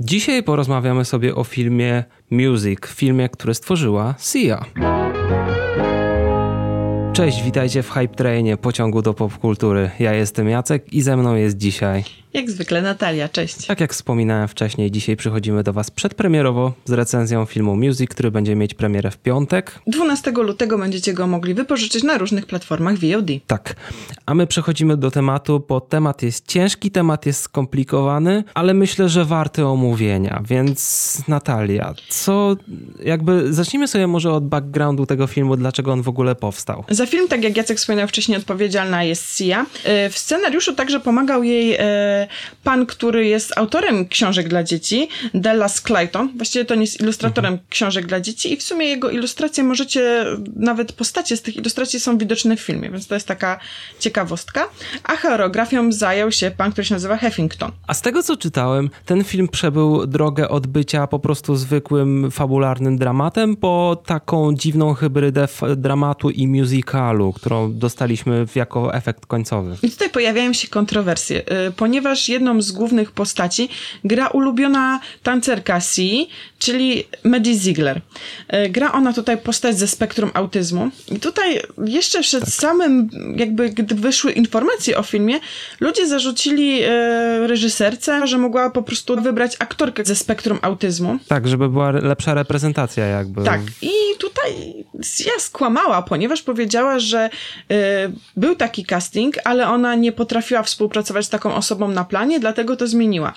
Dzisiaj porozmawiamy sobie o filmie Music, filmie, który stworzyła Sia. Cześć, witajcie w Hype Trainie, pociągu do popkultury. Ja jestem Jacek i ze mną jest dzisiaj... jak zwykle Natalia, cześć. Tak jak wspominałem wcześniej, dzisiaj przychodzimy do Was przedpremierowo z recenzją filmu Music, który będzie mieć premierę w piątek. 12 lutego będziecie go mogli wypożyczyć na różnych platformach VOD. Tak, a my przechodzimy do tematu, bo temat jest ciężki, temat jest skomplikowany, ale myślę, że warty omówienia. Więc Natalia, zacznijmy sobie może od backgroundu tego filmu, dlaczego on w ogóle powstał. Za film, tak jak Jacek wspomniał wcześniej, odpowiedzialna jest Sia. W scenariuszu także pomagał jej pan, który jest autorem książek dla dzieci, Dallas Clayton. Właściwie to on jest ilustratorem książek dla dzieci i w sumie jego ilustracje możecie, nawet postacie z tych ilustracji są widoczne w filmie, więc to jest taka ciekawostka. A choreografią zajął się pan, który się nazywa Huffington. A z tego, co czytałem, ten film przebył drogę od bycia po prostu zwykłym, fabularnym dramatem po taką dziwną hybrydę dramatu i musicalu, którą dostaliśmy jako efekt końcowy. I tutaj pojawiają się kontrowersje, ponieważ jedną z głównych postaci gra ulubiona tancerka Sii, czyli Maddie Ziegler. Gra ona tutaj postać ze spektrum autyzmu. I tutaj jeszcze przed samym, gdy wyszły informacje o filmie, ludzie zarzucili reżyserce, że mogła po prostu wybrać aktorkę ze spektrum autyzmu. Tak, żeby była lepsza reprezentacja jakby. Tak. I tutaj Sia skłamała, ponieważ powiedziała, że był taki casting, ale ona nie potrafiła współpracować z taką osobą na planie, dlatego to zmieniła.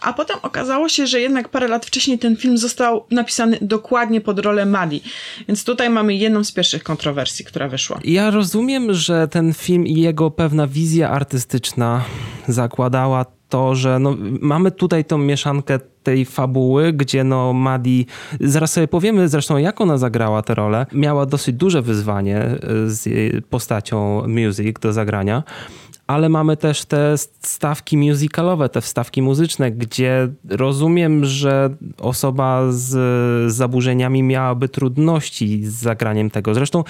A potem okazało się, że jednak parę lat wcześniej ten film został napisany dokładnie pod rolę Maddie. Więc tutaj mamy jedną z pierwszych kontrowersji, która wyszła. Ja rozumiem, że ten film i jego pewna wizja artystyczna zakładała to, że mamy tutaj tą mieszankę tej fabuły, gdzie Maddie, zaraz sobie powiemy zresztą jak ona zagrała tę rolę, miała dosyć duże wyzwanie z postacią Music do zagrania, ale mamy też te stawki musicalowe, te wstawki muzyczne, gdzie rozumiem, że osoba z zaburzeniami miałaby trudności z zagraniem tego. Zresztą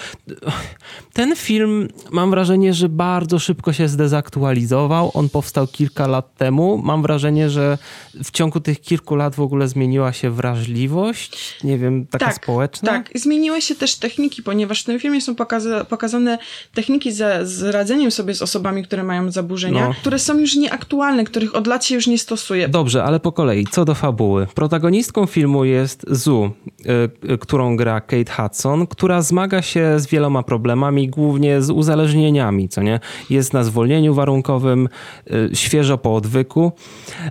ten film, mam wrażenie, że bardzo szybko się zdezaktualizował. On powstał kilka lat temu. Mam wrażenie, że w ciągu tych kilku lat w ogóle zmieniła się wrażliwość, nie wiem, taka społeczna. Tak, zmieniły się też techniki, ponieważ w tym filmie są pokazane techniki z radzeniem sobie z osobami, które mają zaburzenia, które są już nieaktualne, których od lat się już nie stosuje. Dobrze, ale po kolei, co do fabuły. Protagonistką filmu jest Zu, którą gra Kate Hudson, która zmaga się z wieloma problemami, głównie z uzależnieniami, co nie? Jest na zwolnieniu warunkowym, świeżo po odwyku,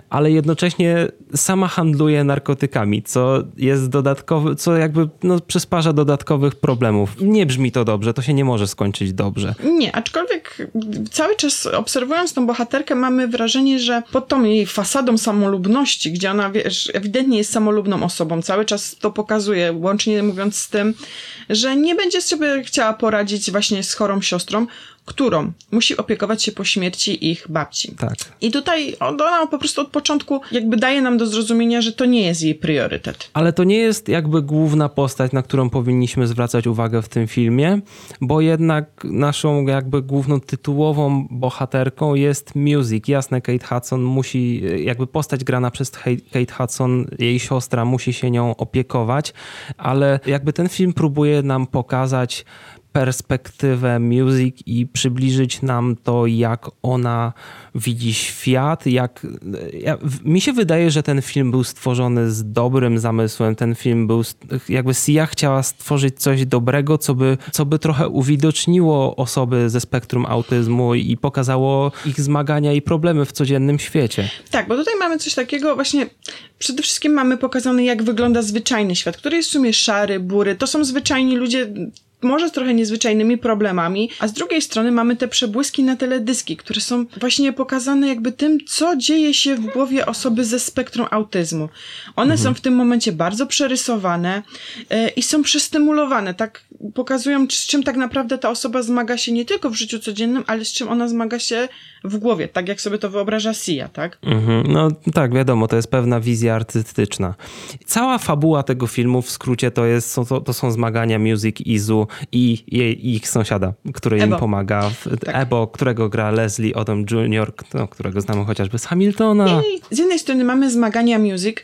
ale jednocześnie sama handluje narkotykami, co jest dodatkowy, co jakby przysparza dodatkowych problemów. Nie brzmi to dobrze, to się nie może skończyć dobrze. Nie, aczkolwiek cały czas obserwując tą bohaterkę, mamy wrażenie, że pod tą jej fasadą samolubności, gdzie ona, ewidentnie jest samolubną osobą, cały czas to pokazuje, łącznie mówiąc z tym, że nie będzie sobie chciała poradzić właśnie z chorą siostrą, którą musi opiekować się po śmierci ich babci. Tak. I tutaj ona po prostu od początku daje nam do zrozumienia, że to nie jest jej priorytet. Ale to nie jest główna postać, na którą powinniśmy zwracać uwagę w tym filmie, bo jednak naszą główną tytułową bohaterką jest Music. Jasne, Kate Hudson musi, postać grana przez Kate Hudson, jej siostra musi się nią opiekować, ale ten film próbuje nam pokazać perspektywę Music i przybliżyć nam to, jak ona widzi świat. Mi się wydaje, że ten film był stworzony z dobrym zamysłem. Ten film był, Sia chciała stworzyć coś dobrego, co by trochę uwidoczniło osoby ze spektrum autyzmu i pokazało ich zmagania i problemy w codziennym świecie. Tak, bo tutaj mamy coś takiego właśnie, przede wszystkim mamy pokazane, jak wygląda zwyczajny świat, który jest w sumie szary, bury. To są zwyczajni ludzie, może z trochę niezwyczajnymi problemami, a z drugiej strony mamy te przebłyski na teledyski, które są właśnie pokazane tym, co dzieje się w głowie osoby ze spektrum autyzmu. One są w tym momencie bardzo przerysowane i są przestymulowane, tak pokazują, z czym tak naprawdę ta osoba zmaga się nie tylko w życiu codziennym, ale z czym ona zmaga się w głowie, tak jak sobie to wyobraża Sia, tak? Tak, wiadomo, to jest pewna wizja artystyczna. Cała fabuła tego filmu w skrócie to są zmagania Music i Zu i ich sąsiada, który im pomaga. Ebo, którego gra Leslie Odom Jr., którego znamy chociażby z Hamiltona. I z jednej strony mamy zmagania Music,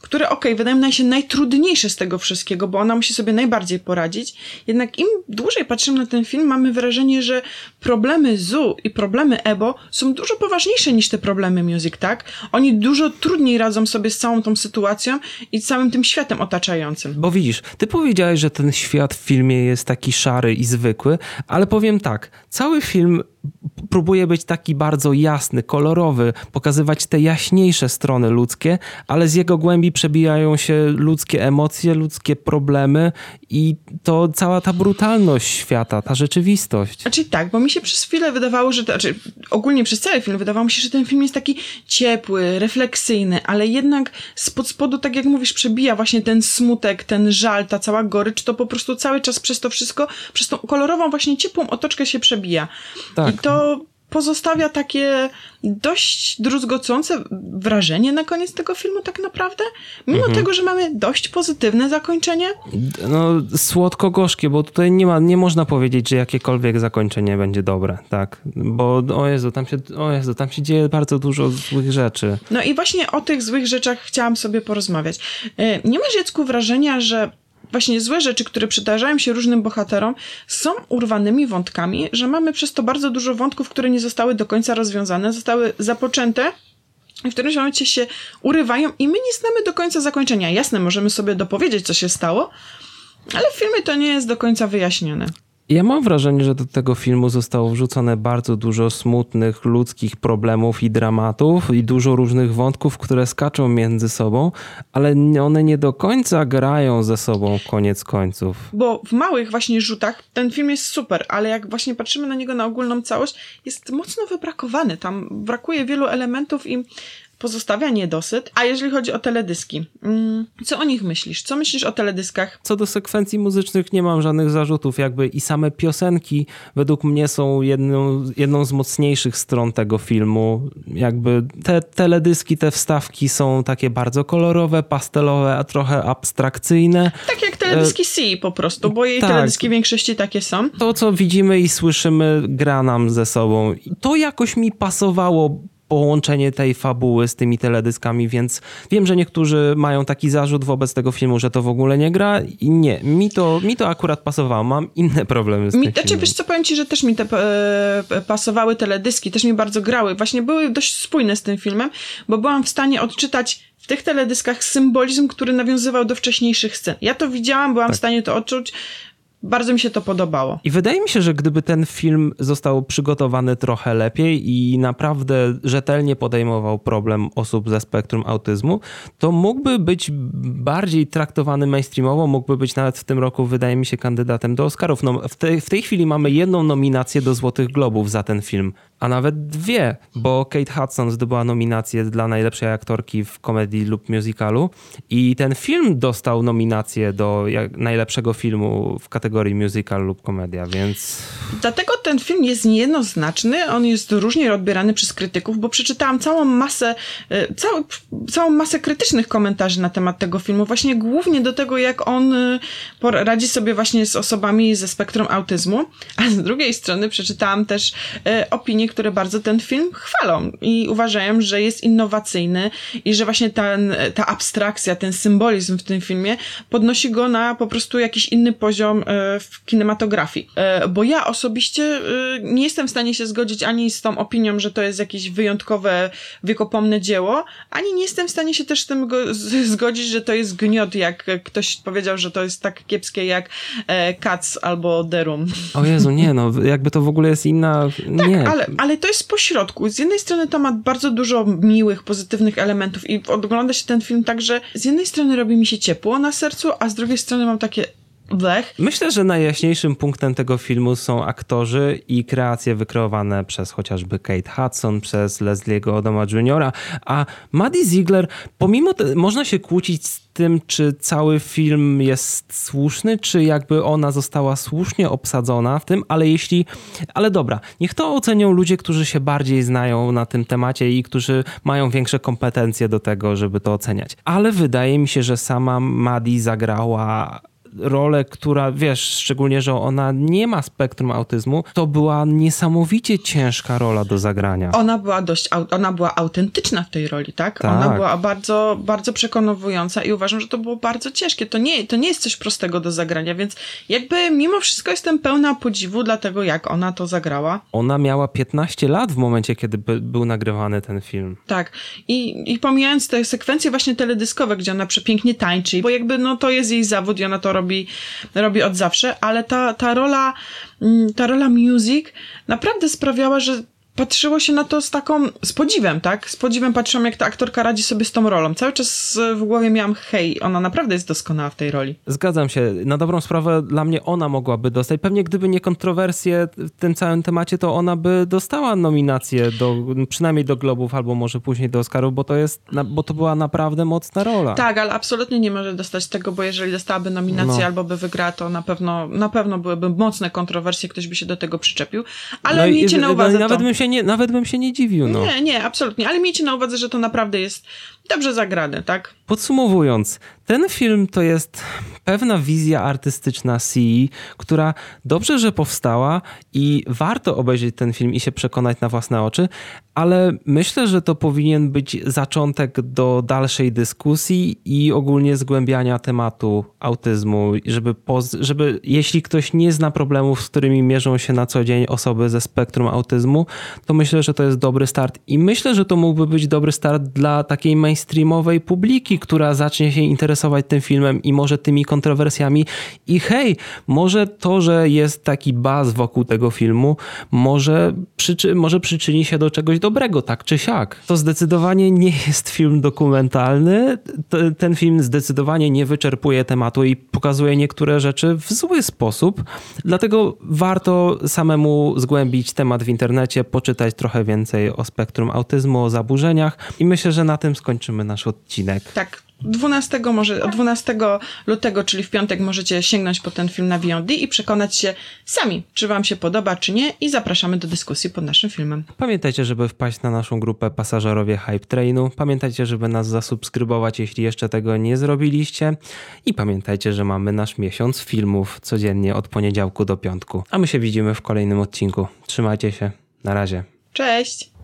które okej, wydają nam się najtrudniejsze z tego wszystkiego, bo ona musi sobie najbardziej poradzić. Jednak im dłużej patrzymy na ten film, mamy wrażenie, że problemy Zoo i problemy Ebo są dużo poważniejsze niż te problemy Music, tak? Oni dużo trudniej radzą sobie z całą tą sytuacją i całym tym światem otaczającym. Bo widzisz, ty powiedziałeś, że ten świat w filmie jest taki szary i zwykły, ale powiem tak, cały film próbuje być taki bardzo jasny, kolorowy, pokazywać te jaśniejsze strony ludzkie, ale z jego głębi przebijają się ludzkie emocje, ludzkie problemy i to cała ta brutalność świata, ta rzeczywistość. Znaczy tak, bo mi się przez chwilę wydawało, że ogólnie przez cały film wydawało mi się, że ten film jest taki ciepły, refleksyjny, ale jednak spod spodu, tak jak mówisz, przebija właśnie ten smutek, ten żal, ta cała gorycz, to po prostu cały czas przez to wszystko, przez tą kolorową właśnie ciepłą otoczkę się przebija. Tak. I to pozostawia takie dość druzgocące wrażenie na koniec tego filmu tak naprawdę, mimo tego, że mamy dość pozytywne zakończenie. No, słodko-gorzkie, bo tutaj nie można powiedzieć, że jakiekolwiek zakończenie będzie dobre, tak? Bo o Jezu, tam się dzieje bardzo dużo złych rzeczy. No i właśnie o tych złych rzeczach chciałam sobie porozmawiać. Nie masz, Jacku, wrażenia, że właśnie złe rzeczy, które przydarzają się różnym bohaterom, są urwanymi wątkami, że mamy przez to bardzo dużo wątków, które nie zostały do końca rozwiązane, zostały zapoczęte i w którymś momencie się urywają i my nie znamy do końca zakończenia. Jasne, możemy sobie dopowiedzieć, co się stało, ale w filmie to nie jest do końca wyjaśnione. Ja mam wrażenie, że do tego filmu zostało wrzucone bardzo dużo smutnych ludzkich problemów i dramatów i dużo różnych wątków, które skaczą między sobą, ale one nie do końca grają ze sobą koniec końców. Bo w małych właśnie rzutach ten film jest super, ale jak właśnie patrzymy na niego na ogólną całość, jest mocno wybrakowany. Tam brakuje wielu elementów i pozostawia niedosyt. A jeżeli chodzi o teledyski, co o nich myślisz? Co myślisz o teledyskach? Co do sekwencji muzycznych nie mam żadnych zarzutów jakby i same piosenki według mnie są jedną z mocniejszych stron tego filmu. Jakby te teledyski, te wstawki są takie bardzo kolorowe, pastelowe, a trochę abstrakcyjne. Tak jak teledyski Sii po prostu, bo jej tak, teledyski w większości takie są. To co widzimy i słyszymy gra nam ze sobą. To jakoś mi pasowało połączenie tej fabuły z tymi teledyskami, więc wiem, że niektórzy mają taki zarzut wobec tego filmu, że to w ogóle nie gra i nie, mi to akurat pasowało, mam inne problemy z tym filmem. Znaczy, wiesz co, powiem ci, że też mi te pasowały teledyski, też mi bardzo grały, właśnie były dość spójne z tym filmem, bo byłam w stanie odczytać w tych teledyskach symbolizm, który nawiązywał do wcześniejszych scen. Ja to widziałam, byłam w stanie to odczuć. Bardzo mi się to podobało. I wydaje mi się, że gdyby ten film został przygotowany trochę lepiej i naprawdę rzetelnie podejmował problem osób ze spektrum autyzmu, to mógłby być bardziej traktowany mainstreamowo, mógłby być nawet w tym roku, wydaje mi się, kandydatem do Oscarów. No, w tej chwili mamy jedną nominację do Złotych Globów za ten film, a nawet dwie, bo Kate Hudson zdobyła nominację dla najlepszej aktorki w komedii lub musicalu i ten film dostał nominację do najlepszego filmu w kategorii musical lub komedia, więc... Dlatego ten film jest niejednoznaczny, on jest różnie odbierany przez krytyków, bo przeczytałam całą masę krytycznych komentarzy na temat tego filmu, właśnie głównie do tego, jak on radzi sobie właśnie z osobami ze spektrum autyzmu, a z drugiej strony przeczytałam też opinie, które bardzo ten film chwalą i uważają, że jest innowacyjny i że właśnie ta abstrakcja, ten symbolizm w tym filmie podnosi go na po prostu jakiś inny poziom w kinematografii. Bo ja osobiście nie jestem w stanie się zgodzić ani z tą opinią, że to jest jakieś wyjątkowe, wiekopomne dzieło, ani nie jestem w stanie się też z tym zgodzić, że to jest gniot, jak ktoś powiedział, że to jest tak kiepskie jak Cats albo The Room. O Jezu, nie no, jakby to w ogóle jest inna... Tak, nie. Ale to jest pośrodku. Z jednej strony to ma bardzo dużo miłych, pozytywnych elementów i ogląda się ten film tak, że z jednej strony robi mi się ciepło na sercu, a z drugiej strony mam takie... Blech. Myślę, że najjaśniejszym punktem tego filmu są aktorzy i kreacje wykreowane przez chociażby Kate Hudson, przez Leslie'ego Odoma Jr., a Maddie Ziegler, pomimo można się kłócić z tym, czy cały film jest słuszny, czy jakby ona została słusznie obsadzona w tym, ale dobra, niech to ocenią ludzie, którzy się bardziej znają na tym temacie i którzy mają większe kompetencje do tego, żeby to oceniać. Ale wydaje mi się, że sama Maddie zagrała rolę, która, wiesz, szczególnie, że ona nie ma spektrum autyzmu, to była niesamowicie ciężka rola do zagrania. Ona była ona była autentyczna w tej roli, tak? Ona była bardzo, bardzo przekonująca i uważam, że to było bardzo ciężkie. To nie jest coś prostego do zagrania, więc jakby mimo wszystko jestem pełna podziwu dla tego, jak ona to zagrała. Ona miała 15 lat w momencie, kiedy był nagrywany ten film. Tak. I pomijając te sekwencje właśnie teledyskowe, gdzie ona przepięknie tańczy, bo jakby no to jest jej zawód i ona to robi od zawsze, ale ta rola music naprawdę sprawiała, że patrzyło się na to z podziwem, tak? Z podziwem patrzyłam, jak ta aktorka radzi sobie z tą rolą. Cały czas w głowie miałam, hej, ona naprawdę jest doskonała w tej roli. Zgadzam się. Na dobrą sprawę dla mnie ona mogłaby dostać. Pewnie gdyby nie kontrowersje w tym całym temacie, to ona by dostała nominację przynajmniej do Globów, albo może później do Oscarów, bo to była naprawdę mocna rola. Tak, ale absolutnie nie może dostać tego, bo jeżeli dostałaby nominację albo by wygrała, to na pewno byłyby mocne kontrowersje, ktoś by się do tego przyczepił. Ale miejcie na uwadze to. Nawet bym się nie dziwił. No. Nie, absolutnie. Ale miejcie na uwadze, że to naprawdę jest dobrze zagrane, tak? Podsumowując, ten film to jest pewna wizja artystyczna Sii, która dobrze, że powstała i warto obejrzeć ten film i się przekonać na własne oczy, ale myślę, że to powinien być zaczątek do dalszej dyskusji i ogólnie zgłębiania tematu autyzmu, żeby jeśli ktoś nie zna problemów, z którymi mierzą się na co dzień osoby ze spektrum autyzmu, to myślę, że to jest dobry start i myślę, że to mógłby być dobry start dla takiej mainstreamowej publiki, która zacznie się interesować tym filmem i może tymi kontrowersjami i hej, może to, że jest taki buzz wokół tego filmu, może przyczyni się do czegoś dobrego, tak czy siak. To zdecydowanie nie jest film dokumentalny. Ten film zdecydowanie nie wyczerpuje tematu i pokazuje niektóre rzeczy w zły sposób, dlatego warto samemu zgłębić temat w internecie, poczytać trochę więcej o spektrum autyzmu, o zaburzeniach i myślę, że na tym skończymy nasz odcinek. Tak. 12 lutego, czyli w piątek, możecie sięgnąć po ten film na VOD i przekonać się sami, czy wam się podoba, czy nie, i zapraszamy do dyskusji pod naszym filmem. Pamiętajcie, żeby wpaść na naszą grupę Pasażerowie Hype Trainu. Pamiętajcie, żeby nas zasubskrybować, jeśli jeszcze tego nie zrobiliście. I pamiętajcie, że mamy nasz miesiąc filmów codziennie od poniedziałku do piątku. A my się widzimy w kolejnym odcinku. Trzymajcie się. Na razie. Cześć!